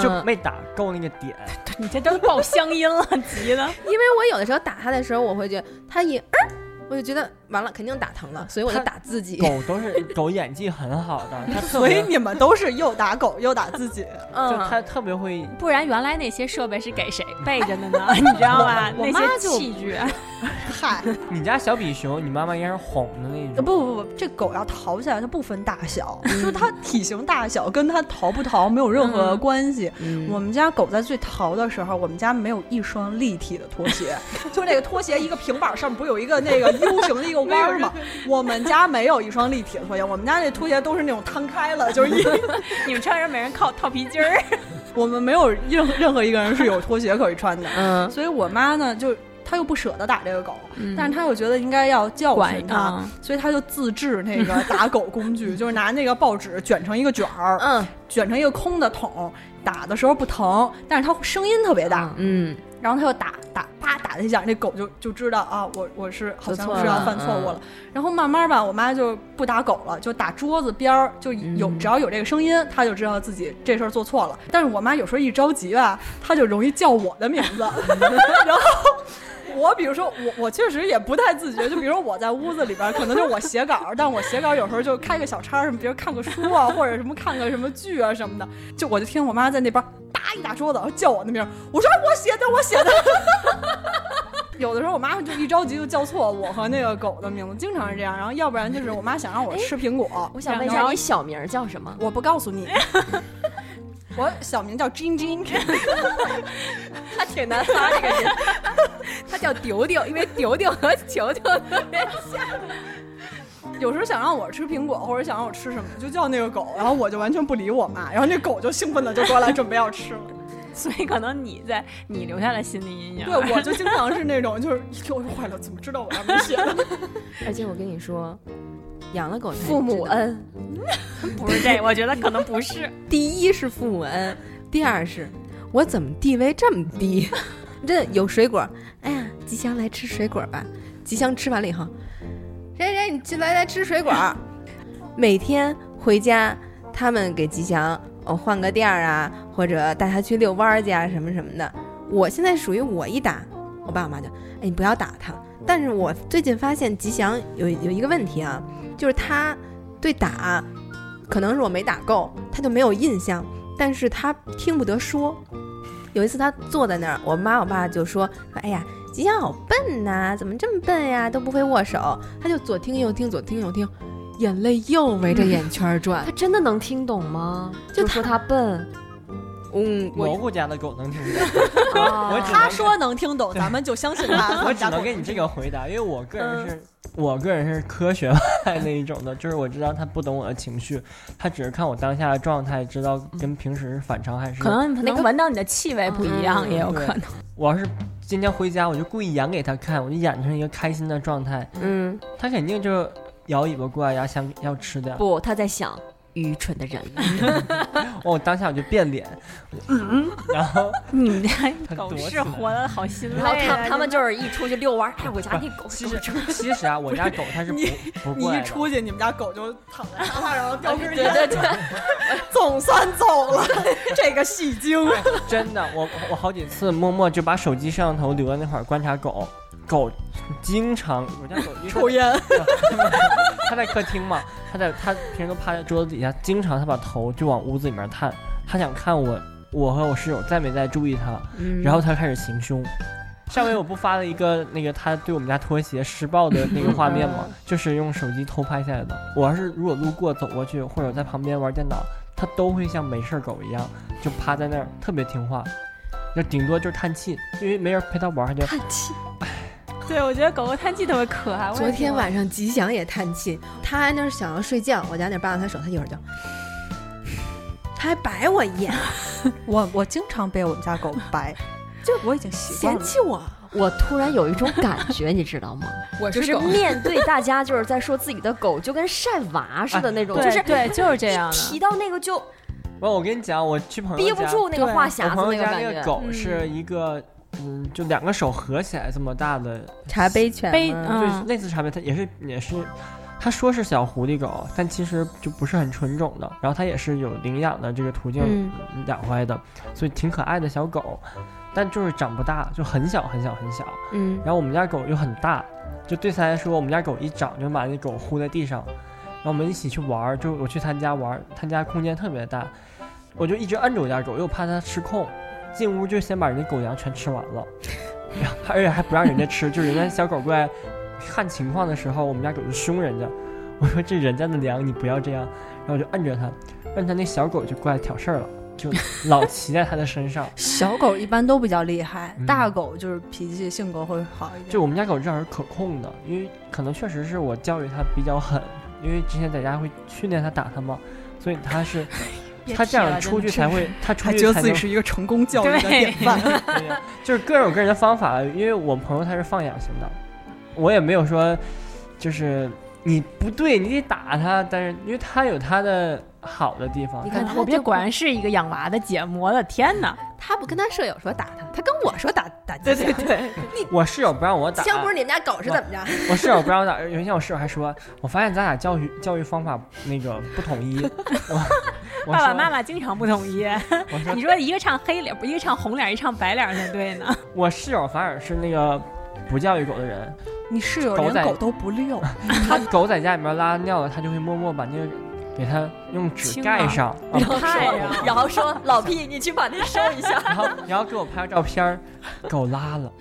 就没打够那个点。你这都爆乡音了，急的。因为我有的时候打他的时候，我会觉得他一我就觉得完了，肯定打疼了，所以我就打自己。狗演技很好的，他所以你们都是又打狗又打自己。就他特别会。不然原来那些设备是给谁备着的呢？你知道吧？那些器具。嗨，你家小比熊，你妈妈应该是哄的那种。不，这狗要逃下来，它不分大小，就是它体型大小跟它逃不逃没有任何关系。我们家狗在最逃的时候，我们家没有一双立体的拖鞋，就那个拖鞋一个平板上不有一个那个。U 型的一个弯嘛，我们家没有一双立体的拖鞋，我们家那拖鞋都是那种摊开了，就是一你们穿着每人套皮筋儿，我们没有任何一个人是有拖鞋可以穿的，所以我妈呢就她又不舍得打这个狗，但是她又觉得应该要教训她，所以她就自制那个打狗工具，就是拿那个报纸卷成一个卷儿，卷成一个空的桶，打的时候不疼，但是她声音特别大，然后他又打了一下，那狗就知道啊，我是好像是要犯错误了。然后慢慢吧，我妈就不打狗了，就打桌子边儿，就有只要有这个声音，她就知道自己这事儿做错了。但是我妈有时候一着急吧，她就容易叫我的名字，然后。我比如说我确实也不太自觉，就比如说我在屋子里边可能就我写稿，但我写稿有时候就开个小叉什么，比如看个书啊，或者什么看个什么剧啊什么的，就我就听我妈在那边打一打桌子，然后叫我那名，我说我写的有的时候我妈就一着急就叫错我和那个狗的名字，经常是这样。然后要不然就是我妈想让我吃苹果。我想问一下，你小名叫什么？我不告诉你。我小名叫 Ginger， 他挺难发这个人，他叫丢丢，因为丢丢和球球特别像。有时候想让我吃苹果，或者想让我吃什么，就叫那个狗，然后我就完全不理我妈，然后那狗就兴奋的就过来准备要吃了。所以可能你留下了心理阴影。对，我就经常是那种就是一丢就坏了，怎么知道我还没写呢？而且我跟你说。养了狗父母恩不是这，我觉得可能不是。第一是父母恩，第二是我怎么地位这么低。这有水果，哎呀，吉祥来吃水果吧。吉祥吃完了以后，谁你来吃水果。每天回家他们给吉祥换个店啊，或者带他去遛弯去啊，什么什么的。我现在属于我一打，我爸我妈就，哎，你不要打他。但是我最近发现吉祥有一个问题啊，就是他对打，可能是我没打够，他就没有印象，但是他听不得说。有一次他坐在那儿，我妈我爸就说，哎呀，吉祥好笨呐，怎么这么笨呀，都不会握手。他就左听右听左听右听，眼泪又围着眼圈转。他真的能听懂吗？就说他笨。嗯，蘑菇家的狗能听懂、啊、他说能听懂咱们就相信他。我只能给你这个回答，因为我个人是科学派那一种的，就是我知道他不懂我的情绪，他只是看我当下的状态，知道跟平时反常还是可能那个闻到你的气味不一样、嗯、也有可能。我要是今天回家我就故意演给他看，我就演成一个开心的状态，嗯，他肯定就摇尾巴过来想要吃的。不，他在想愚蠢的人我当下我就变脸然后你们家狗是活得好心累、啊、然后他们就是一出去遛弯，哎，我家那狗其实啊，我家狗它是不过来的。你一出去你们家狗就躺在沙发然后叼根烟，对对对总算走了这个戏精、哎、真的我好几次默默就把手机摄像头留在那会儿观察狗经常，我家狗抽烟，他在客厅嘛，他平时都趴在桌子底下，经常他把头就往屋子里面探，他想看我和我室友在没在注意他、嗯、然后他开始行凶。上回我不发了一个那个他对我们家拖鞋施暴的那个画面嘛，就是用手机偷拍下来的。我要是如果路过走过去或者在旁边玩电脑，他都会像没事狗一样就趴在那儿，特别听话，就顶多就是叹气，因为没人陪他玩，他就叹气。对，我觉得狗狗叹气特别可爱。昨天晚上吉祥也叹气，他还那想要睡觉，我家那扒拉他手，他一会儿就，他还白我一眼。我经常被我们家狗白，就我已经习惯了。嫌弃我。我突然有一种感觉你知道吗？我是狗，就是面对大家就是在说自己的狗就跟晒娃似的那种、啊、就是对，就是这样的。提到那个就我跟你讲，我去朋友家逼不住那个话匣子那个感觉。那个狗是一个就两个手合起来这么大的茶杯犬，对，那次茶杯它也是，他说是小狐狸狗，但其实就不是很纯种的。然后它也是有领养的这个途径养回来的，所以挺可爱的小狗，但就是长不大，就很小很小很小。嗯，然后我们家狗又很大，就对他来说，我们家狗一长就把那狗呼在地上，然后我们一起去玩，就我去他家玩，他家空间特别大，我就一直摁着我家狗，又怕它失控。进屋就先把人家狗粮全吃完了，而且还不让人家吃，就是人家小狗过来看情况的时候，我们家狗就凶人家。我说这人家的粮你不要这样，然后我就摁着它，摁它那小狗就过来挑事儿了，就老骑在它的身上。小狗一般都比较厉害，大狗就是脾气性格会好一点。就我们家狗至少是可控的，因为可能确实是我教育它比较狠，因为之前在家会训练它打它嘛，所以它是。他这样出去才会，他出去才觉得自己是一个成功教育的典范。就是各种各人的方法，因为我朋友他是放养型的，我也没有说就是你不对你得打他，但是因为他有他的好的地方。你看我别，果然是一个养娃的节目，我的天哪！他不跟他舍友说打他，他跟我说打。对对对，我室友不让我打。要不是你们家狗是怎么着？我室友不让我打，原先我室友还说，我发现咱俩教育方法那个不统一。爸爸妈妈经常不统一。你说一个唱黑脸，一个唱红脸，一个唱白脸才对呢。我室友反而是那个不教育狗的人。你室友连狗都不遛，他狗在家里面拉尿了，他就会默默把那个。给他用纸盖上，然后说老P，你去把那收一下，然后给我拍照片，狗拉了，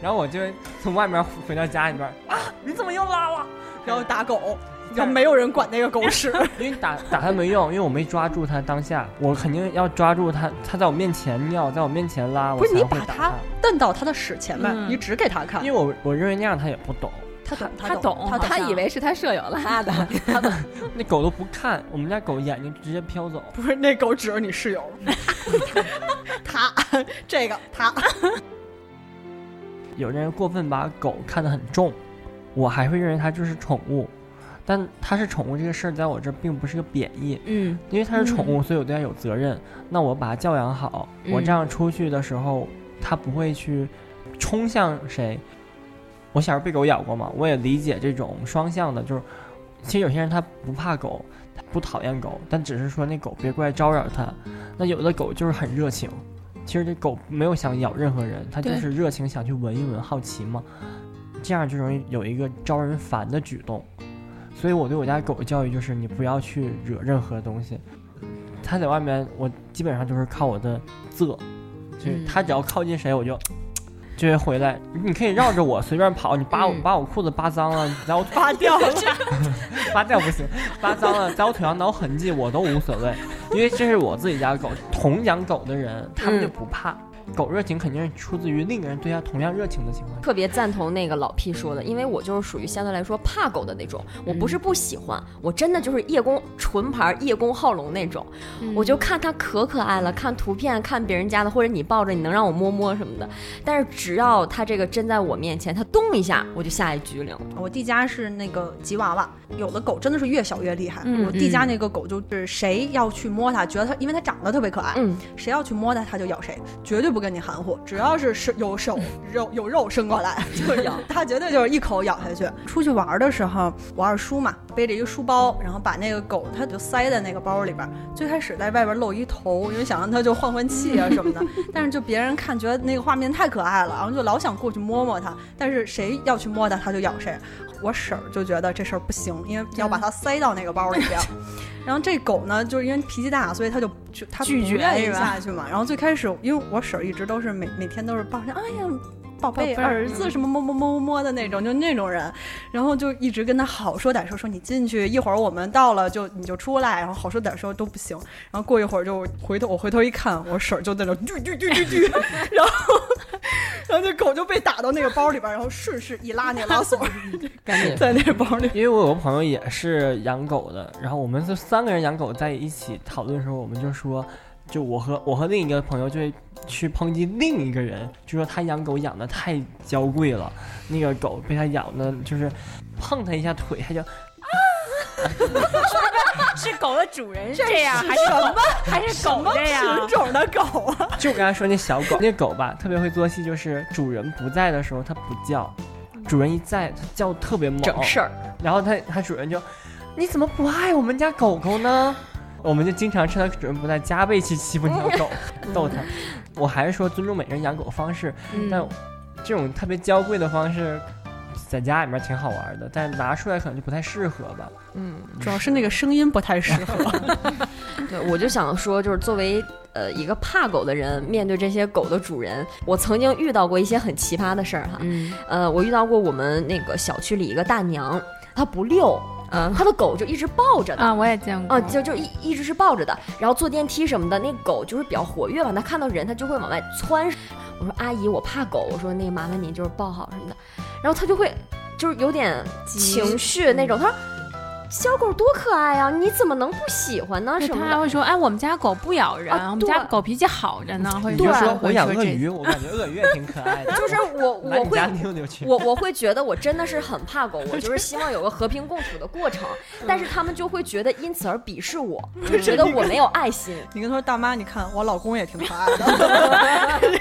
然后我就从外面回到家里边啊，你怎么又拉了？然后打狗，然后没有人管那个狗屎，因为打他没用，因为我没抓住他当下，我肯定要抓住他，他在我面前尿，在我面前拉，不是你把他瞪到他的屎前面，你只给他看，因为我认为那样他也不懂。他懂，他以为是他舍友拉的，他的那狗都不看，我们家狗眼睛直接飘走。不是，那狗指着你室友，他。有人过分把狗看得很重，我还会认为它就是宠物，但它是宠物这个事儿在我这并不是个贬义，嗯，因为它是宠物，所以我对它有责任。那我把它教养好，我这样出去的时候，它不会去冲向谁。我小时候被狗咬过嘛，我也理解这种双向的，就是其实有些人他不怕狗，他不讨厌狗，但只是说那狗别过来招惹他。那有的狗就是很热情，其实这狗没有想咬任何人，它就是热情想去闻一闻，好奇嘛，这样就容易有一个招人烦的举动。所以我对我家狗的教育就是你不要去惹任何东西。它在外面我基本上就是靠我的责，就是它只要靠近谁我就会回来。你可以绕着我随便跑，你把我裤子扒脏了，然后扒掉了扒掉不行，扒脏了在我腿上挠痕迹我都无所谓，因为这是我自己家狗。同养狗的人他们就不怕，狗热情肯定是出自于另一个人对他同样热情的情况。特别赞同那个老 P 说的，因为我就是属于相对来说怕狗的那种，我不是不喜欢，我真的就是叶公纯牌叶公好龙那种，我就看他可爱了，看图片看别人家的，或者你抱着你能让我摸什么的，但是只要他这个真在我面前他动一下我就下一局灵。我弟家是那个吉娃娃，有的狗真的是越小越厉害，我弟家那个狗就是谁要去摸它，觉得它因为它长得特别可爱，谁要去摸它它就咬谁，绝对不跟你含糊，只要是有手有肉伸过来就咬，他绝对就是一口咬下去。出去玩的时候我二叔嘛背着一个书包，然后把那个狗他就塞在那个包里边，最开始在外边露一头，因为想让他就换换气啊什么的但是就别人看觉得那个画面太可爱了，然后就老想过去摸摸他，但是谁要去摸他他就咬谁。我婶就觉得这事儿不行，因为要把它塞到那个包里边然后这狗呢就是因为脾气大，所以他就他拒绝一下去嘛。然后最开始因为我婶一直都是每天都是抱着哎呀宝贝儿子什么摸摸摸摸的那种，就那种人，然后就一直跟他好说歹说，说你进去一会儿我们到了就你就出来，然后好说歹说都不行。然后过一会儿就我回头一看，我婶就在那啾然后这狗就被打到那个包里边，然后顺势一拉那拉锁赶紧在那个包里。因为我有个朋友也是养狗的，然后我们是三个人养狗在一起讨论的时候，我们就说就我和另一个朋友就会去抨击另一个人，就说他养狗养的太娇贵了，那个狗被他咬的就是碰他一下腿他就是狗的主人这样还是狗还是狗这样什么品种的狗啊？就我刚才说那小狗那狗吧特别会做戏，就是主人不在的时候它不叫，主人一在它叫特别猛整事儿，然后它主人就你怎么不爱我们家狗狗呢，我们就经常趁他主人不在加倍去欺负你的狗逗他。我还是说尊重每个人养狗方式，但这种特别娇贵的方式在家里面挺好玩的，但拿出来可能就不太适合吧。主要是那个声音不太适合对，我就想说就是作为一个怕狗的人面对这些狗的主人，我曾经遇到过一些很奇葩的事儿哈。我遇到过我们那个小区里一个大娘，她不遛他的狗就一直抱着的啊，我也见过啊，就一直是抱着的，然后坐电梯什么的，那狗就是比较活跃嘛，他看到人他就会往外窜。我说阿姨，我怕狗，我说那个麻烦您就是抱好什么的，然后他就会就是有点情绪那种，他说小狗多可爱啊，你怎么能不喜欢呢什么的。他会说哎，我们家狗不咬人，我们家狗脾气好着呢。你就说我养鳄鱼我感觉鳄鱼也挺可爱的就是我会觉得我真的是很怕狗，我就是希望有个和平共处的过程但是他们就会觉得因此而鄙视我，就觉得我没有爱心你跟他说大妈你看我老公也挺可爱的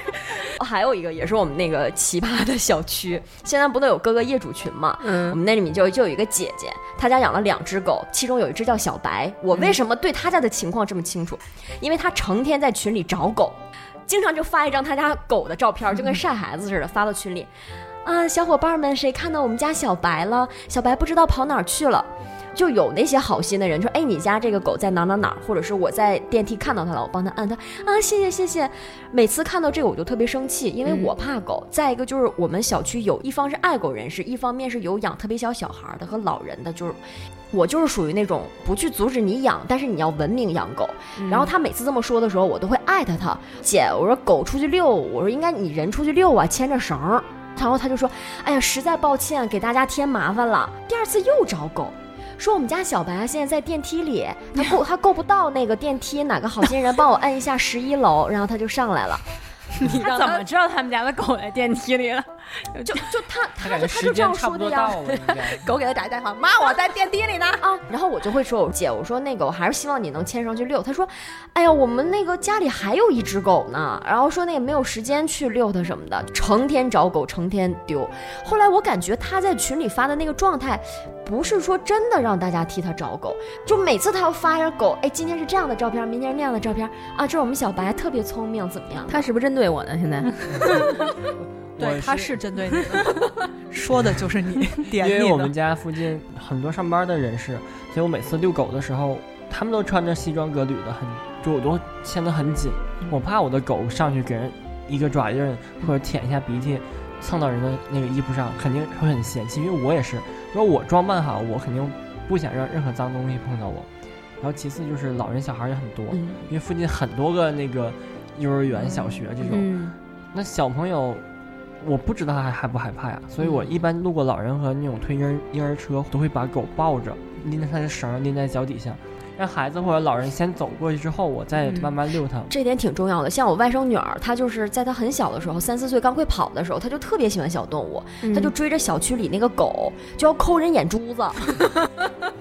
还有一个也是我们那个奇葩的小区，现在不都有各个业主群嘛，我们那里面就有一个姐姐，她家养了2只狗，其中有一只叫小白。我为什么对她家的情况这么清楚？因为她成天在群里找狗，经常就发一张她家狗的照片，就跟晒孩子似的发到群里啊，小伙伴们谁看到我们家小白了，小白不知道跑哪儿去了。就有那些好心的人说哎，你家这个狗在哪哪哪，或者是我在电梯看到它了，我帮它按它啊，谢谢。每次看到这个我就特别生气，因为我怕狗再一个就是我们小区有一方是爱狗人士，一方面是有养特别小小孩的和老人的，就是我就是属于那种不去阻止你养，但是你要文明养狗然后他每次这么说的时候我都会艾特他，姐我说狗出去遛，我说应该你人出去遛啊，牵着绳，然后他就说哎呀实在抱歉给大家添麻烦了。第二次又找狗说我们家小白现在在电梯里，他够不到那个电梯，哪个好心人帮我按一下11楼，然后他就上来了。你怎么知道他们家的狗在电梯里了？就他就这样说的呀。狗给他打一电话，妈，我在电梯里呢啊。然后我就会说，我姐，我说那个我还是希望你能牵上去遛。他说，哎呀，我们那个家里还有一只狗呢，然后说那个没有时间去遛它什么的，成天找狗，成天丢。后来我感觉他在群里发的那个状态，不是说真的让大家替他找狗，就每次他要发一下狗，哎，今天是这样的照片，明天是那样的照片啊，这是我们小白特别聪明，怎么样？他是不是针对我呢？现在？对，他是针对你的，说的就是你，点你的。因为我们家附近很多上班的人士，所以我每次遛狗的时候，他们都穿着西装革履的，很，就我都牵得很紧，我怕我的狗上去给人一个爪印或者舔一下鼻涕，蹭到人的那个衣服上，肯定会很嫌弃。因为我也是，如果我装扮好，我肯定不想让任何脏东西碰到我。然后其次就是老人小孩也很多，因为附近很多个那个幼儿园、小学这种，那小朋友。我不知道他还害不害怕呀，所以我一般路过老人和那种推婴儿车，都会把狗抱着，拎着他的绳拎在脚底下，让孩子或者老人先走过去之后，我再慢慢遛他。这点挺重要的。像我外甥女儿，她就是在她很小的时候，3-4岁刚会跑的时候，她就特别喜欢小动物，她就追着小区里那个狗，就要抠人眼珠子。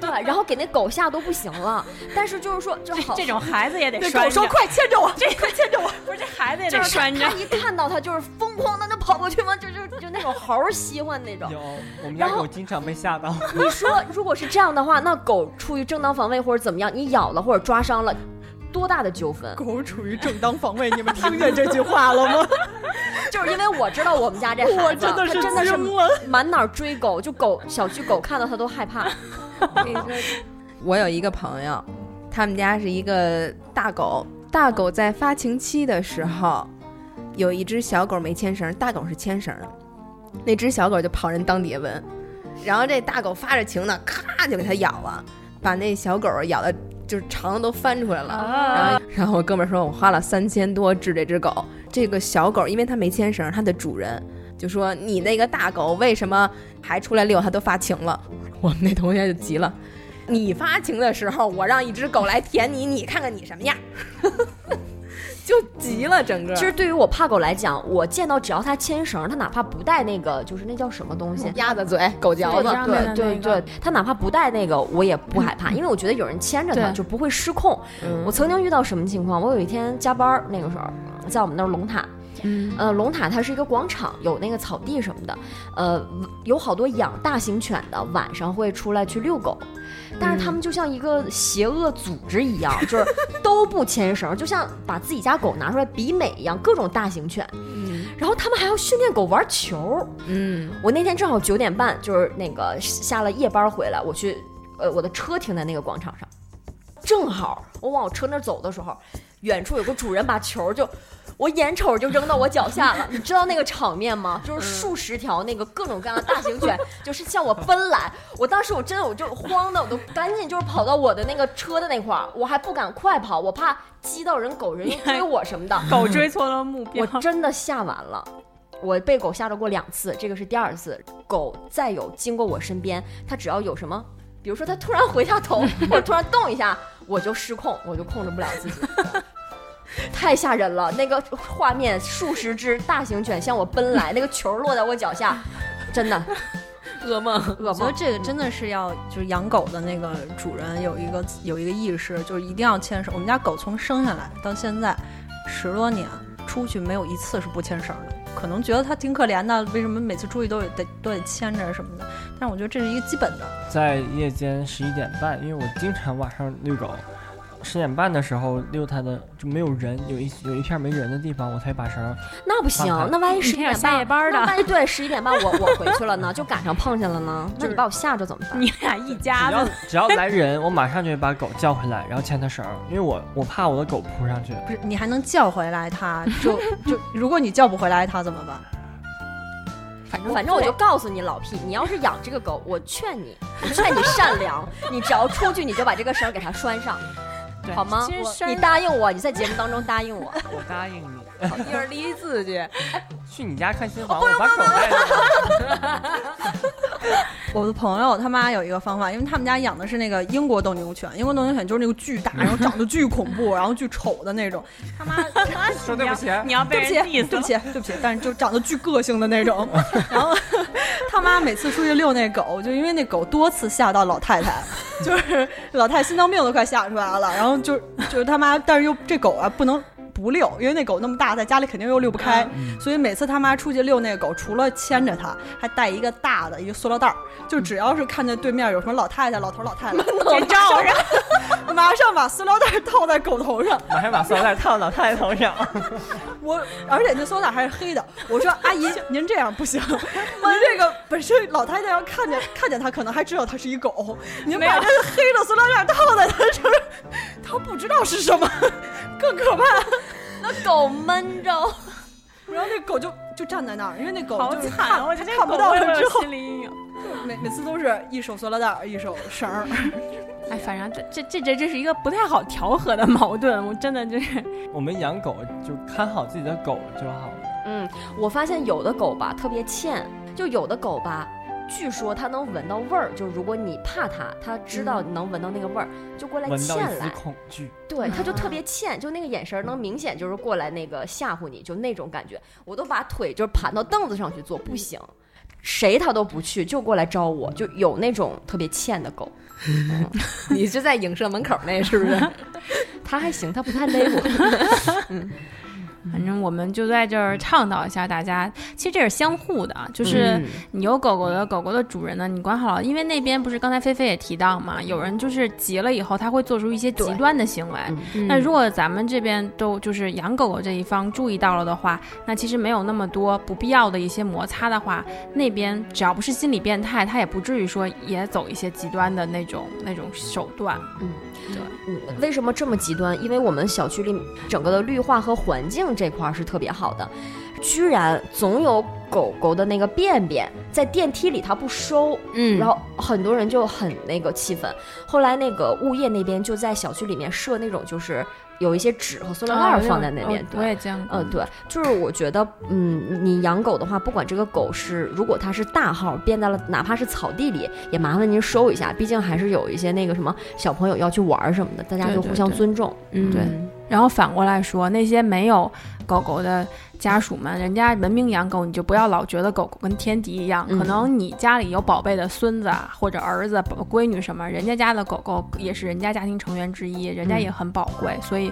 对，然后给那狗吓都不行了。但是就是说，就好这种孩子也得拴着。狗说：“快牵着我，快牵着我！”不是，这孩子也得拴着。就是、他一看到他就是疯狂的那跑过去嘛，就那种猴喜欢那种。有，我们家狗经常被吓到。你说，如果是这样的话，那狗出于正当防卫或者怎么样？你咬了或者抓伤了，多大的纠纷？狗处于正当防卫，你们听见这句话了吗？就是因为我知道我们家这孩子，他真的是满哪追狗，就狗小区狗看到他都害怕。我有一个朋友，他们家是一个大狗，大狗在发情期的时候，有一只小狗没牵绳，大狗是牵绳的，那只小狗就跑人裆底下闻，然后这大狗发着情呢，咔就给它咬了。把那小狗咬的就是肠都翻出来了、然后我哥们说我花了3000多治这只狗，这个小狗因为它没牵绳，它的主人就说你那个大狗为什么还出来遛，它都发情了。我们那同学就急了，你发情的时候我让一只狗来舔你，你看看你什么样。就急了整个。其实对于我怕狗来讲，我见到只要它牵绳，它哪怕不带那个，就是那叫什么东西，鸭子嘴、狗嚼子，对，它哪怕不带那个，我也不害怕，因为我觉得有人牵着它就不会失控。我曾经遇到什么情况？我有一天加班，那个时候在我们那儿龙塔。龙塔它是一个广场，有那个草地什么的，有好多养大型犬的晚上会出来去遛狗，但是他们就像一个邪恶组织一样，就是都不牵绳，就像把自己家狗拿出来比美一样，各种大型犬。然后他们还要训练狗玩球。我那天正好9点半，就是那个下了夜班回来，我去，我的车停在那个广场上，正好我往我车那走的时候，远处有个主人把球就。我眼瞅就扔到我脚下了，你知道那个场面吗？就是数10条那个各种各样的大型犬，就是向我奔来。我当时我就慌的，我都赶紧就是跑到我的那个车的那块儿，我还不敢快跑，我怕激到人，狗人追我什么的。狗追错了目标，我真的吓完了。我被狗吓着过2次，这个是第2次。狗再有经过我身边，它只要有什么，比如说它突然回下头，或者突然动一下，我就失控，我就控制不了自己。太吓人了，那个画面，数10只大型犬向我奔来，那个球落在我脚下，真的噩梦。我觉得这个真的是要，就是养狗的那个主人有一个意识，就是一定要牵绳。我们家狗从生下来到现在10多年，出去没有一次是不牵绳的。可能觉得它挺可怜的，为什么每次出去都得牵着什么的？但我觉得这是一个基本的。在夜间11点半，因为我经常晚上遛狗。10点半的时候遛它的就没有人，有一片没人的地方，我才把绳。那不行，那万一11点半夜班的，那万一对11点半我回去了呢，就赶上碰见了呢，那你把我吓着怎么办？你俩一家子，只要来人，我马上就会把狗叫回来，然后牵它绳，因为我怕我的狗扑上去。不是，你还能叫回来它？就如果你叫不回来它怎么办？反正我就告诉你老P，你要是养这个狗，我劝你善良，你只要出去你就把这个绳给它拴上。好吗？你答应我，你在节目当中答应我。我答应你。一人立字据。去你家看新房，我把狗带上。我的朋友他妈有一个方法，因为他们家养的是那个英国斗牛犬，英国斗牛犬就是那个巨大，然后长得巨恐怖，然后巨丑的那种。他妈说对不起，你要被人意思，对不起，但是就长得巨个性的那种。然后他妈每次出去遛那狗，就因为那狗多次吓到老太太，就是老太太心脏病都快吓出来了。然后就是他妈，但是又这狗啊不能不遛，因为那狗那么大，在家里肯定又遛不开，所以每次他妈出去遛那个狗，除了牵着它，还带一个大的一个塑料袋，就只要是看见对面有什么老太太、老头、老太太，先罩上，马上把塑料袋套在狗头上，马上把塑料袋套老太太头上。而且那塑料袋还是黑的。我说阿姨，您这样不行，您这个本身老太太要看见它，可能还知道它是一狗，您把这黑的塑料袋套在它身上，它不知道是什么，更可怕。那狗闷着，然后那狗就站在那儿，因为那狗就是看不到了之后，每次都是一手塑料袋，一手绳儿。哎，反正这是一个不太好调和的矛盾，我真的就是。我们养狗就看好自己的狗就好了。嗯，我发现有的狗吧特别欠，就有的狗吧。据说它能闻到味儿，就如果你怕它，它知道能闻到那个味儿，就过来欠来。闻到一丝恐惧。对，它就特别欠，就那个眼神能明显就是过来那个吓唬你，就那种感觉。我都把腿就是盘到凳子上去坐，不行，谁它都不去，就过来招我，就有那种特别欠的狗。嗯、你就在影射门口那是不是？它还行，它不太勒我。嗯。反正我们就在这儿倡导一下大家，其实这是相互的，就是你有狗狗的，狗狗的主人呢，你管好了，因为那边不是刚才菲菲也提到嘛，有人就是急了以后，他会做出一些极端的行为。那如果咱们这边都就是养狗狗这一方注意到了的话，那其实没有那么多不必要的一些摩擦的话，那边只要不是心理变态，他也不至于说也走一些极端的那种手段。嗯，对。为什么这么极端？因为我们小区里整个的绿化和环境。这块是特别好的，居然总有狗狗的那个便便在电梯里它不收，然后很多人就很那个气愤。后来那个物业那边就在小区里面设那种就是有一些纸和塑料袋放在那边、哦、对我也这样对，就是我觉得你养狗的话，不管这个狗是如果它是大号便在了哪怕是草地里，也麻烦您收一下，毕竟还是有一些那个什么小朋友要去玩什么的，大家就互相尊重。 对，然后反过来说，那些没有狗狗的家属们，人家文明养狗，你就不要老觉得狗狗跟天敌一样，可能你家里有宝贝的孙子或者儿子闺女什么，人家家的狗狗也是人家家庭成员之一，人家也很宝贵，所以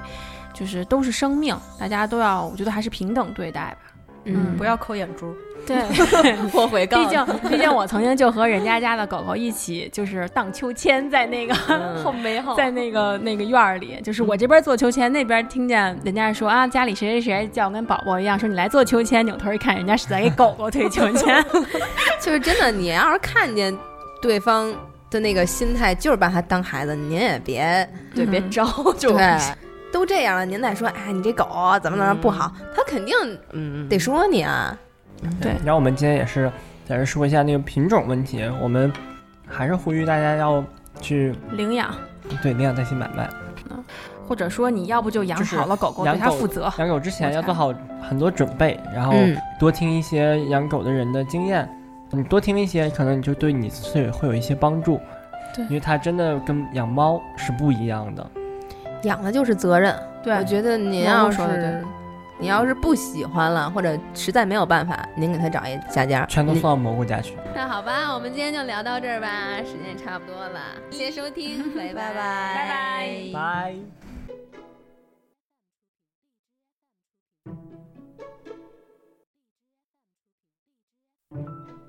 就是都是生命，大家都要，我觉得还是平等对待吧。不要抠眼珠。对，我回告。毕竟我曾经就和人家家的狗狗一起，就是荡秋千，在那个好美好，在那个院儿里，就是我这边坐秋千，那边听见人家说啊，家里谁谁谁叫我跟宝宝一样，说你来坐秋千，扭头一看，人家是在给狗狗推秋千。就是真的，你要是看见对方的那个心态，就是把他当孩子，您也别招，就对。都这样了，您再说，哎，你这狗怎么能不好？他肯定得说你啊。对，然后我们今天也是在这说一下那个品种问题，我们还是呼吁大家要去领养，对，领养再去买卖，或者说你要不就养好了狗狗，对它负责。养狗之前要做好很多准备，然后多听一些养狗的人的经验，你多听一些，可能你就对你会有一些帮助，对，因为它真的跟养猫是不一样的。养的就是责任，对，我觉得你要是不喜欢了，或者实在没有办法，您给他找一家家，全都送到蘑菇家去。那好吧，我们今天就聊到这儿吧，时间差不多了，谢谢收听，拜拜拜拜拜。